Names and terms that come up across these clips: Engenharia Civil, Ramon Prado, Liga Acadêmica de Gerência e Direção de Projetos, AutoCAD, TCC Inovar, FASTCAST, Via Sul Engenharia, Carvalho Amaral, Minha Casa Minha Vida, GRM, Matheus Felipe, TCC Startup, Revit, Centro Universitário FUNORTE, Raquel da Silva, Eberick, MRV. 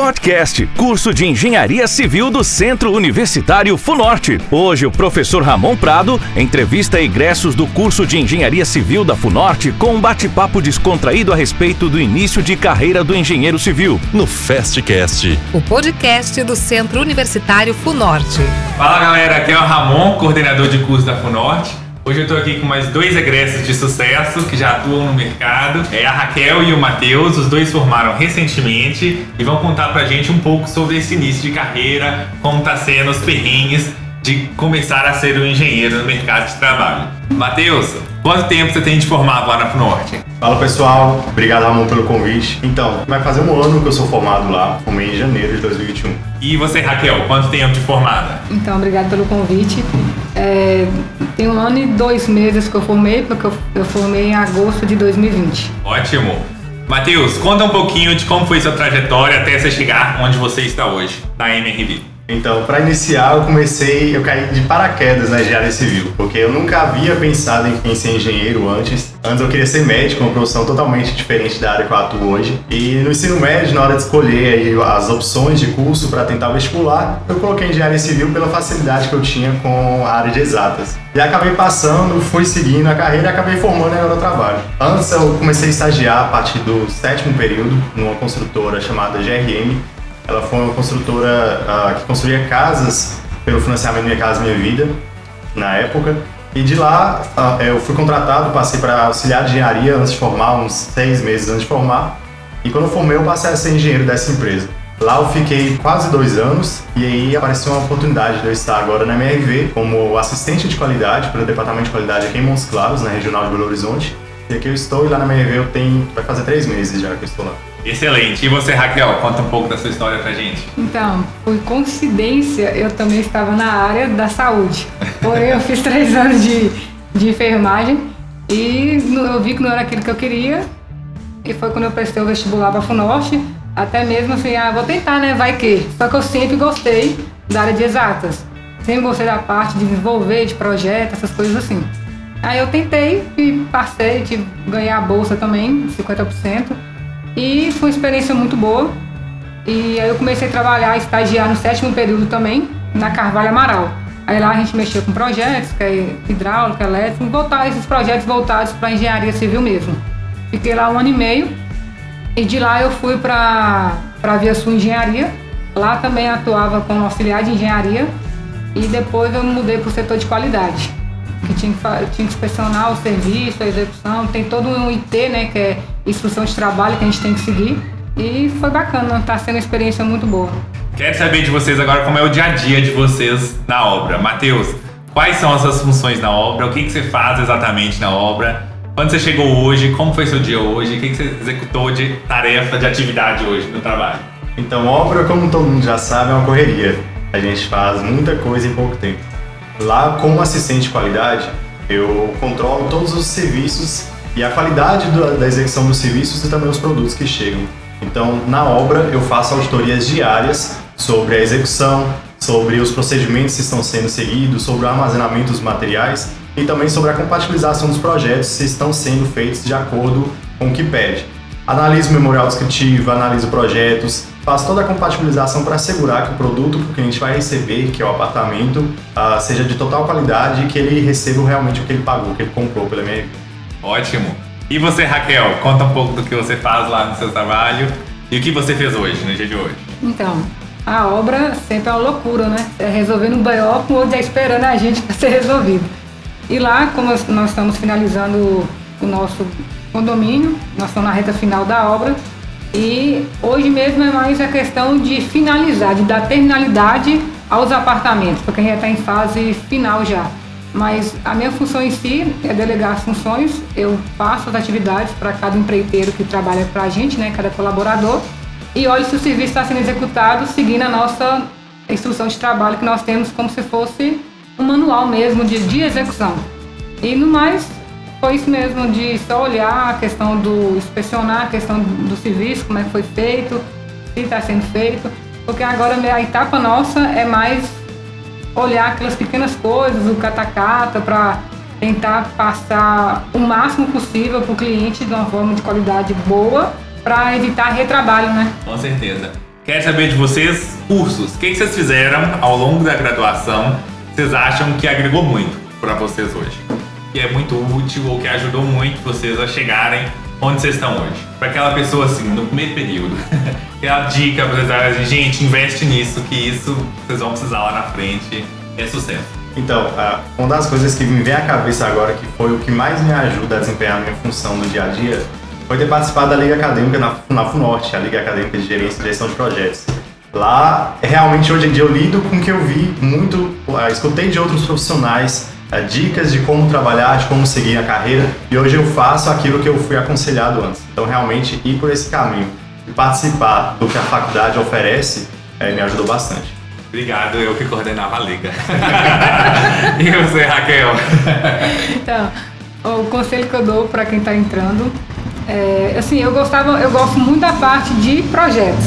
Podcast, curso de Engenharia Civil do Centro Universitário FUNORTE. Hoje o professor Ramon Prado entrevista egressos do curso de Engenharia Civil da FUNORTE com um bate-papo descontraído a respeito do início de carreira do engenheiro civil. No FASTCAST, o podcast do Centro Universitário FUNORTE. Fala galera, aqui é o Ramon, coordenador de curso da FUNORTE. Hoje eu estou aqui com mais dois egressos de sucesso que já atuam no mercado. É a Raquel e o Matheus, os dois formaram recentemente e vão contar pra gente um pouco sobre esse início de carreira, como tá sendo os perrengues de começar a ser um engenheiro no mercado de trabalho. Matheus, quanto tempo você tem de formado lá na FUNORTE? Fala pessoal, obrigado Ramon pelo convite. Então, vai fazer um ano que eu sou formado lá, formei em janeiro de 2021. E você, Raquel, quanto tempo de formada? Então, obrigado pelo convite. Tem 1 ano e 2 meses que eu formei, porque eu formei em agosto de 2020. Ótimo! Matheus, conta um pouquinho de como foi sua trajetória até você chegar onde você está hoje, na MRV. Então, para iniciar, eu caí de paraquedas na engenharia civil, porque eu nunca havia pensado em ser engenheiro antes. Antes eu queria ser médico, uma profissão totalmente diferente da área que eu atuo hoje. E no ensino médio, na hora de escolher aí as opções de curso para tentar vestibular, eu coloquei engenharia civil pela facilidade que eu tinha com a área de exatas. E acabei passando, fui seguindo a carreira e acabei formando em aerotrabalho. Antes eu comecei a estagiar a partir do 7º período numa construtora chamada GRM. Ela foi uma construtora que construía casas pelo financiamento Minha Casa Minha Vida, na época. E de lá eu fui contratado, passei para auxiliar de engenharia antes de formar, uns 6 meses antes de formar. E quando eu formei, eu passei a ser engenheiro dessa empresa. Lá eu fiquei quase 2 anos e aí apareceu uma oportunidade de eu estar agora na MRV como assistente de qualidade pelo Departamento de Qualidade aqui em Montes Claros, na Regional de Belo Horizonte. E aqui eu estou e lá na MRV vai fazer 3 meses já que eu estou lá. Excelente. E você, Raquel, conta um pouco da sua história pra gente. Então, por coincidência, eu também estava na área da saúde. Porém, eu fiz 3 anos de enfermagem e eu vi que não era aquilo que eu queria. E foi quando eu prestei o vestibular pra FUNORTE. Até mesmo assim, vou tentar, né? Vai que. Só que eu sempre gostei da área de exatas. Sempre gostei da parte de desenvolver, de projeto, essas coisas assim. Aí eu tentei e passei, tive que ganhar a bolsa também, 50%. E foi uma experiência muito boa. E aí eu comecei a trabalhar, estagiar no 7º período também, na Carvalho Amaral. Aí lá a gente mexia com projetos, que é hidráulica, elétrica, esses projetos voltados para a engenharia civil mesmo. Fiquei lá 1 ano e meio e de lá eu fui para a Via Sul Engenharia. Lá também atuava como auxiliar de engenharia e depois eu mudei para o setor de qualidade, que tinha que inspecionar o serviço, a execução, tem todo um IT, né, que é instrução de trabalho que a gente tem que seguir. E foi bacana, tá sendo uma experiência muito boa. Quero saber de vocês agora como é o dia a dia de vocês na obra. Matheus, quais são as suas funções na obra? O que você faz exatamente na obra? Quando você chegou hoje? Como foi seu dia hoje? O que você executou de tarefa, de atividade hoje no trabalho? Então, obra, como todo mundo já sabe, é uma correria. A gente faz muita coisa em pouco tempo. Lá, como assistente de qualidade, eu controlo todos os serviços e a qualidade da execução dos serviços e também os produtos que chegam. Então, na obra, eu faço auditorias diárias sobre a execução, sobre os procedimentos que estão sendo seguidos, sobre o armazenamento dos materiais e também sobre a compatibilização dos projetos, se estão sendo feitos de acordo com o que pede. Analiso o memorial descritivo, analiso projetos, faço toda a compatibilização para assegurar que o produto que o cliente vai receber, que é o apartamento, seja de total qualidade e que ele receba realmente o que ele pagou, o que ele comprou pela minha vida. Ótimo! E você, Raquel, conta um pouco do que você faz lá no seu trabalho e o que você fez hoje, no dia de hoje. Então, a obra sempre é uma loucura, né? É resolvendo um BO com o outro já esperando a gente para ser resolvido. E lá, como nós estamos finalizando o nosso condomínio, nós estamos na reta final da obra e hoje mesmo é mais a questão de finalizar, de dar terminalidade aos apartamentos, porque a gente já está em fase final já. Mas a minha função em si é delegar as funções, eu passo as atividades para cada empreiteiro que trabalha para a gente, né, cada colaborador, e olho se o serviço está sendo executado seguindo a nossa instrução de trabalho que nós temos como se fosse um manual mesmo de execução. E no mais, foi isso mesmo, de só olhar a questão do inspecionar, a questão do serviço, como é que foi feito, se está sendo feito, porque agora a etapa nossa é mais olhar aquelas pequenas coisas, o catacata, para tentar passar o máximo possível para o cliente de uma forma de qualidade boa, para evitar retrabalho, né? Com certeza. Quero saber de vocês, cursos. O que vocês fizeram ao longo da graduação que vocês acham que agregou muito para vocês hoje? Que é muito útil ou que ajudou muito vocês a chegarem onde vocês estão hoje. Para aquela pessoa assim, no primeiro período. Aquela dica para vocês darem, gente, investe nisso, que isso vocês vão precisar lá na frente. É sucesso. Então, uma das coisas que me vem à cabeça agora, que foi o que mais me ajuda a desempenhar a minha função no dia a dia, foi ter participado da Liga Acadêmica na FUNORTE, a Liga Acadêmica de Gerência e Direção de Projetos. Lá, realmente, hoje em dia eu lido com o que eu vi muito, escutei de outros profissionais, dicas de como trabalhar, de como seguir a carreira, e hoje eu faço aquilo que eu fui aconselhado antes. Então, realmente, ir por esse caminho e participar do que a faculdade oferece me ajudou bastante. Obrigado, eu que coordenava a liga. E você, Raquel? Então, o conselho que eu dou para quem está entrando é, assim, eu gosto muito da parte de projetos,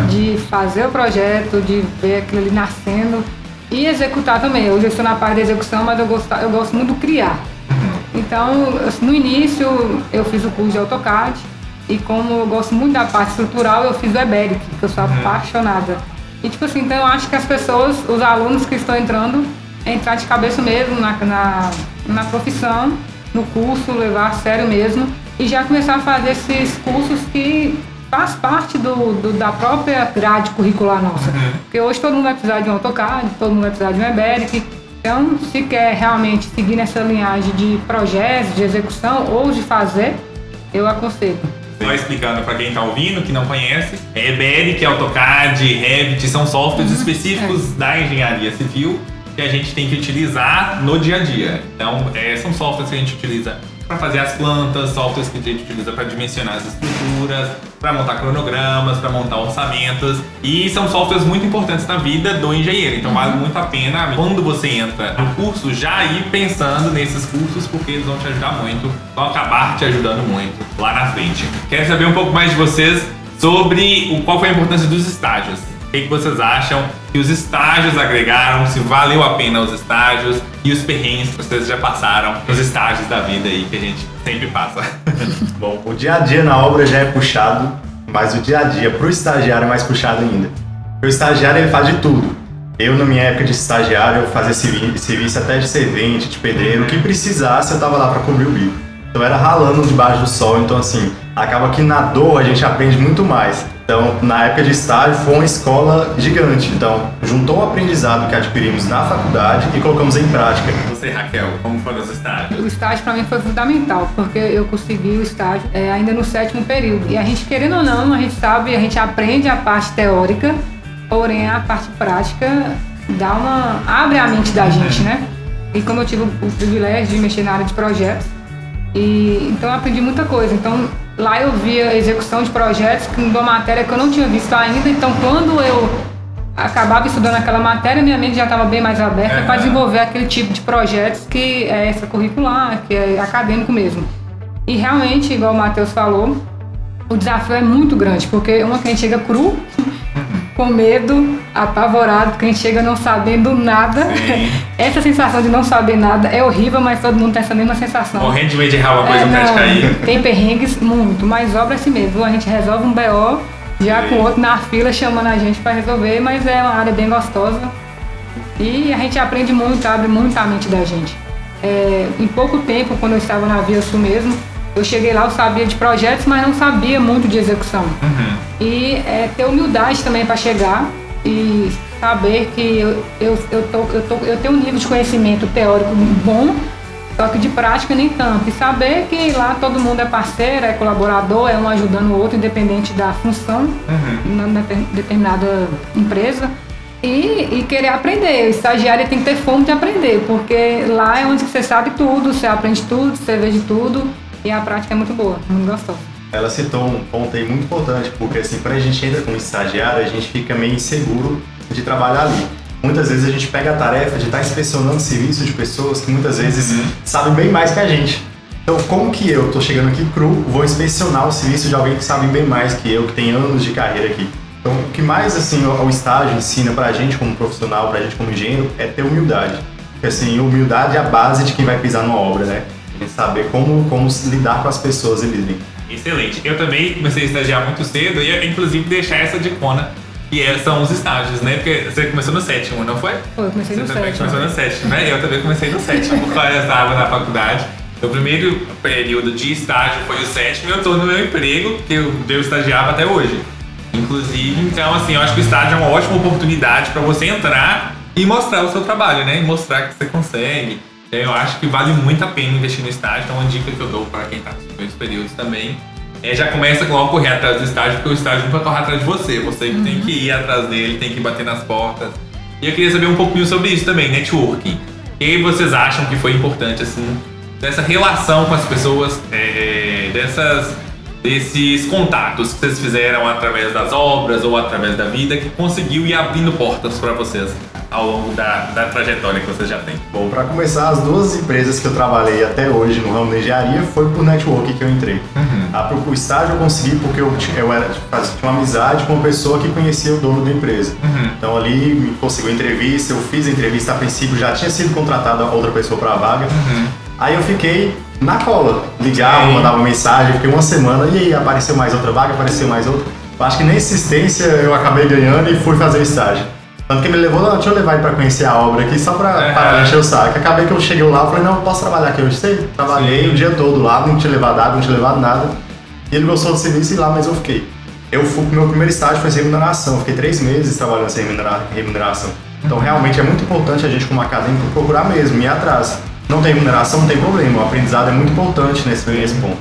uhum. De fazer o projeto, de ver aquilo ali nascendo e executar também. Hoje eu estou na parte da execução, mas eu gosto muito de criar. Uhum. Então, no início eu fiz o curso de AutoCAD e como eu gosto muito da parte estrutural, eu fiz o Eberick, que eu sou apaixonada. E tipo assim, então eu acho que as pessoas, os alunos que estão entrando, entrar de cabeça mesmo na profissão, no curso, levar a sério mesmo e já começar a fazer esses cursos que faz parte da própria grade curricular nossa. Porque hoje todo mundo vai precisar de um AutoCAD, todo mundo vai precisar de um Eberick. Então, se quer realmente seguir nessa linhagem de projetos, de execução ou de fazer, eu aconselho. Só explicando para quem está ouvindo, que não conhece, Eberick, AutoCAD, Revit são softwares específicos da engenharia civil que a gente tem que utilizar no dia a dia. Então, são softwares que a gente utiliza para fazer as plantas, softwares que a gente utiliza para dimensionar as estruturas, para montar cronogramas, para montar orçamentos. E são softwares muito importantes na vida do engenheiro. Então, vale muito a pena, quando você entra no curso, já ir pensando nesses cursos, porque eles vão te ajudar muito, vão acabar te ajudando muito lá na frente. Quero saber um pouco mais de vocês sobre qual foi a importância dos estágios. O que vocês acham que os estágios agregaram, se valeu a pena os estágios e os perrengues que vocês já passaram, os estágios da vida aí que a gente sempre passa. Bom, o dia a dia na obra já é puxado, mas o dia a dia pro estagiário é mais puxado ainda. O estagiário ele faz de tudo. Eu, na minha época de estagiário, eu fazia serviço até de servente, de pedreiro, o que precisasse eu tava lá para cobrir o bico. Então era ralando debaixo do sol, então assim, acaba que na dor a gente aprende muito mais. Então, na época de estágio, foi uma escola gigante. Então, juntou o aprendizado que adquirimos na faculdade e colocamos em prática. Você, Raquel, como foi os estágios? O estágio, para mim, foi fundamental, porque eu consegui o estágio ainda no 7º período. E a gente, querendo ou não, a gente sabe, a gente aprende a parte teórica, porém, a parte prática abre a mente da gente, né? E como eu tive o privilégio de mexer na área de projetos, então eu aprendi muita coisa. Então, lá eu via execução de projetos, que uma matéria que eu não tinha visto ainda, então quando eu acabava estudando aquela matéria, minha mente já estava bem mais aberta para desenvolver aquele tipo de projetos que é extracurricular, que é acadêmico mesmo. E realmente, igual o Matheus falou, o desafio é muito grande, porque uma que a gente chega cru, com medo, apavorado, porque a gente chega não sabendo nada. Sim. Essa sensação de não saber nada é horrível, mas todo mundo tem essa mesma sensação. Morrendo de medo de errar uma coisa pra te cair. Tem perrengues muito, mas obra assim mesmo. A gente resolve um BO, já com o outro na fila chamando a gente pra resolver, mas é uma área bem gostosa. E a gente aprende muito, abre muito a mente da gente. Em pouco tempo, quando eu estava na Via Sul mesmo, eu cheguei lá, eu sabia de projetos, mas não sabia muito de execução. Uhum. E ter humildade também para chegar e saber que eu tenho um nível de conhecimento teórico bom, só que de prática nem tanto. E saber que lá todo mundo é parceiro, é colaborador, é um ajudando o outro, independente da função, na determinada empresa. E querer aprender. O estagiário tem que ter fome de aprender, porque lá é onde você sabe tudo, você aprende tudo, você vê de tudo. E a prática é muito boa, muito gostosa. Ela citou um ponto aí muito importante, porque assim, quando a gente entra como estagiário, a gente fica meio inseguro de trabalhar ali. Muitas vezes a gente pega a tarefa de estar inspecionando serviços de pessoas que muitas vezes sabem bem mais que a gente. Então, como que eu tô chegando aqui cru, vou inspecionar o serviço de alguém que sabe bem mais que eu, que tem anos de carreira aqui. Então, o que mais assim o estágio ensina pra gente como profissional, pra gente como engenheiro, é ter humildade. Porque assim, humildade é a base de quem vai pisar numa obra, né? Saber como lidar com as pessoas e lidem. Excelente. Eu também comecei a estagiar muito cedo e, inclusive, deixar essa dicona. E são os estágios, né? Porque você começou no sétimo, não foi? Foi, eu comecei no sétimo. Você também começou no sétimo, né? Eu também comecei no sétimo, porque eu estava na faculdade. O primeiro período de estágio foi o sétimo e eu estou no meu emprego, que eu estagiava até hoje. Inclusive, então assim, eu acho que o estágio é uma ótima oportunidade para você entrar e mostrar o seu trabalho, né? E mostrar que você consegue. Eu acho que vale muito a pena investir no estágio, então é uma dica que eu dou para quem está nos primeiros períodos também. Já começa logo a correr atrás do estágio, porque o estágio não vai correr atrás de você. Você tem que ir atrás dele, tem que bater nas portas. E eu queria saber um pouquinho sobre isso também, networking. O que vocês acham que foi importante, assim, dessa relação com as pessoas, desses contatos que vocês fizeram através das obras ou através da vida, que conseguiu ir abrindo portas para vocês ao longo da trajetória que vocês já têm? Bom, para começar, as duas empresas que eu trabalhei até hoje no ramo da engenharia foi por network que eu entrei. O estágio eu consegui porque eu tinha uma amizade com uma pessoa que conhecia o dono da empresa. Então ali me conseguiu entrevista, eu fiz a entrevista, a princípio já tinha sido contratada outra pessoa para a vaga. Aí eu fiquei na cola, ligava, mandava mensagem, fiquei uma semana e aí apareceu mais outra vaga, apareceu mais outra. Eu acho que na insistência eu acabei ganhando e fui fazer o estágio. Tanto que me levou, deixa eu levar ele pra conhecer a obra aqui, só pra encher o saco. Acabei que eu cheguei lá e falei, não, posso trabalhar aqui hoje? Sei, trabalhei o dia todo lá, não tinha levado água, não tinha levado nada. E ele gostou do serviço e lá, mas eu fiquei. Eu fui pro meu primeiro estágio, foi sem remuneração, fiquei 3 meses trabalhando sem remuneração. Então realmente é muito importante a gente como acadêmico procurar mesmo, ir atrás. Não tem remuneração, não tem problema, o aprendizado é muito importante nesse ponto.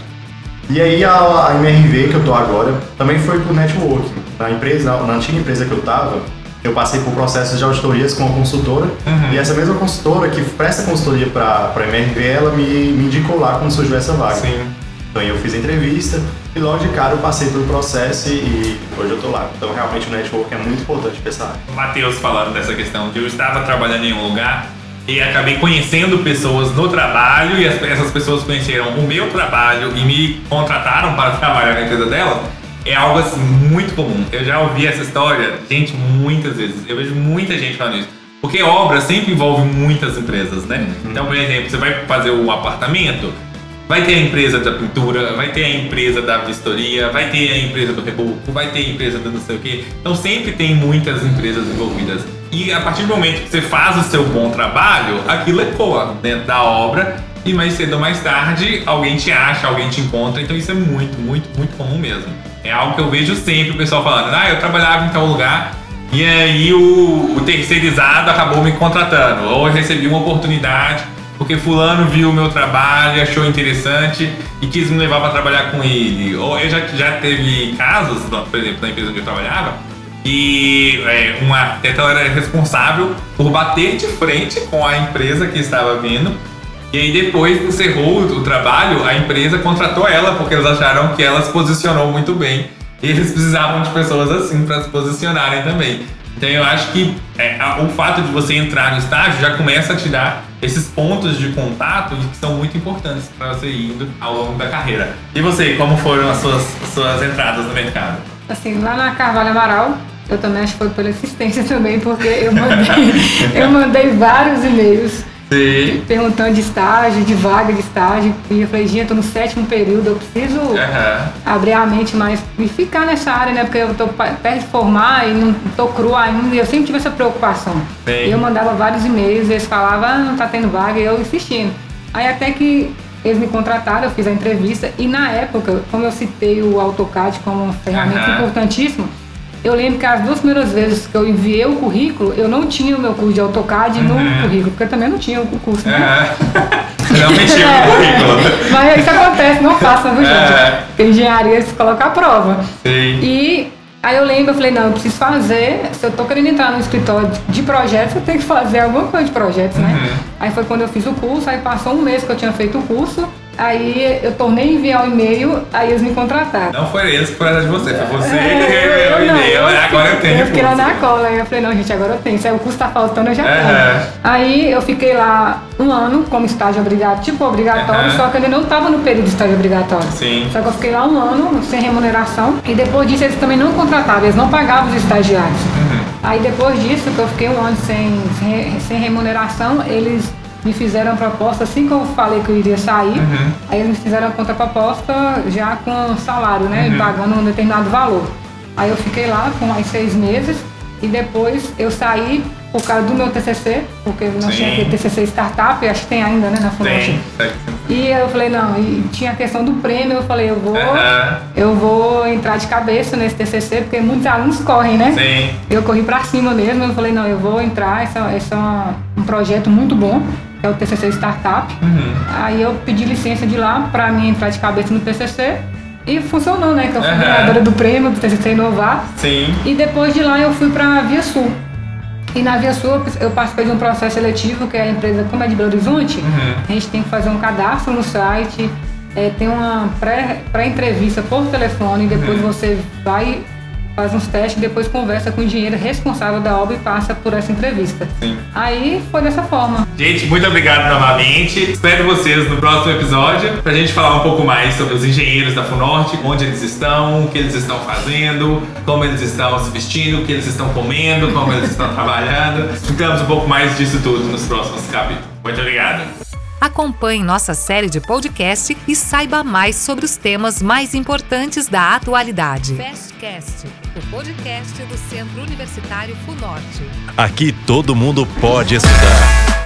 E aí a MRV que eu tô agora, também foi pro networking. Na antiga empresa que eu tava, eu passei por processos de auditorias com uma consultora, e essa mesma consultora que presta consultoria para a MRV, ela me indicou lá quando surgiu essa vaga. Sim. Então eu fiz a entrevista e logo de cara eu passei pelo processo e hoje eu tô lá. Então realmente o network é muito importante pra essa área. Matheus falando dessa questão de eu estava trabalhando em um lugar e acabei conhecendo pessoas no trabalho e essas pessoas conheceram o meu trabalho e me contrataram para trabalhar na empresa dela. É algo assim muito comum. Eu já ouvi essa história, gente, muitas vezes. Eu vejo muita gente falando isso. Porque obra sempre envolve muitas empresas, né? Então, por exemplo, você vai fazer um apartamento, vai ter a empresa da pintura, vai ter a empresa da vistoria, vai ter a empresa do reboco, vai ter a empresa do não sei o quê. Então sempre tem muitas empresas envolvidas. E a partir do momento que você faz o seu bom trabalho, aquilo ecoa dentro da obra. E mais cedo ou mais tarde, alguém te acha, alguém te encontra. Então isso é muito, muito, muito comum mesmo. É algo que eu vejo sempre o pessoal falando, eu trabalhava em tal lugar e aí o terceirizado acabou me contratando, ou eu recebi uma oportunidade porque fulano viu o meu trabalho, achou interessante e quis me levar para trabalhar com ele. Ou eu já teve casos, por exemplo, na empresa onde eu trabalhava, que uma arquiteta era responsável por bater de frente com a empresa que estava vindo. E aí depois encerrou o trabalho, a empresa contratou ela, porque eles acharam que ela se posicionou muito bem. E eles precisavam de pessoas assim para se posicionarem também. Então eu acho que o fato de você entrar no estágio já começa a te dar esses pontos de contato que são muito importantes para você ir indo ao longo da carreira. E você, como foram as suas entradas no mercado? Assim, lá na Carvalho Amaral, eu também acho que foi pela assistência também, porque eu mandei vários e-mails. Sim. Perguntando de estágio, de vaga de estágio, e eu falei, gente, eu tô no sétimo período, eu preciso abrir a mente mais e ficar nessa área, né, porque eu tô perto de formar e não tô crua ainda, eu sempre tive essa preocupação. Bem. Eu mandava vários e-mails, eles falavam, não tá tendo vaga, e eu insistindo. Aí até que eles me contrataram, eu fiz a entrevista, e na época, como eu citei o AutoCAD como uma ferramenta importantíssima, eu lembro que as 2 primeiras vezes que eu enviei o currículo, eu não tinha o meu curso de AutoCAD no currículo, porque eu também não tinha o curso. Não tinha o currículo. Mas isso acontece, não faça, viu, gente? Porque engenharia se coloca à prova. Sim. E aí eu lembro, eu falei, não, eu preciso fazer, se eu tô querendo entrar no escritório de projetos, eu tenho que fazer alguma coisa de projetos, né? Aí foi quando eu fiz o curso, aí passou um mês que eu tinha feito o curso, aí eu tornei a enviar o e-mail, aí eles me contrataram. Não foi eles que foram atrás de você, foi você que enviou o e-mail, agora eu tenho. Eu fiquei lá na cola, aí eu falei, não, gente, agora eu tenho, se o curso tá faltando, eu já tenho. Aí eu fiquei lá um ano como estágio obrigatório, só que eu ainda não tava no período de estágio obrigatório. Sim. Só que eu fiquei lá um ano sem remuneração, e depois disso eles também não contratavam, eles não pagavam os estagiários. Aí depois disso, que eu fiquei um ano sem remuneração, eles me fizeram a proposta, assim que eu falei que eu iria sair, aí eles me fizeram a contraproposta já com salário, né, pagando um determinado valor. Aí eu fiquei lá com mais 6 meses e depois eu saí por causa do meu TCC, porque não tinha aquele TCC Startup, acho que tem ainda, né, na FUNORTE. E eu falei, não, e tinha a questão do prêmio, eu falei, eu vou entrar de cabeça nesse TCC, porque muitos alunos correm, né? Sim. Eu corri pra cima mesmo, eu falei, não, eu vou entrar, esse é um projeto muito bom, que é o TCC Startup. Uhum. Aí eu pedi licença de lá pra mim entrar de cabeça no TCC. E funcionou, né? Que eu fui ganhadora do prêmio do TCC Inovar. Sim. E depois de lá eu fui para a Via Sul. E na Via Sul eu participei de um processo seletivo, que é a empresa, como é de Belo Horizonte, a gente tem que fazer um cadastro no site, tem uma pré-entrevista por telefone, depois você vai, faz uns testes, depois conversa com o engenheiro responsável da obra e passa por essa entrevista. Sim. Aí foi dessa forma. Gente, muito obrigado novamente. Espero vocês no próximo episódio pra gente falar um pouco mais sobre os engenheiros da FUNORTE, onde eles estão, o que eles estão fazendo, como eles estão se vestindo, o que eles estão comendo, como eles estão trabalhando. Explicamos um pouco mais disso tudo nos próximos capítulos. Muito obrigado. Acompanhe nossa série de podcast e saiba mais sobre os temas mais importantes da atualidade. FASTCAST, o podcast do Centro Universitário FUNORTE. Aqui todo mundo pode estudar.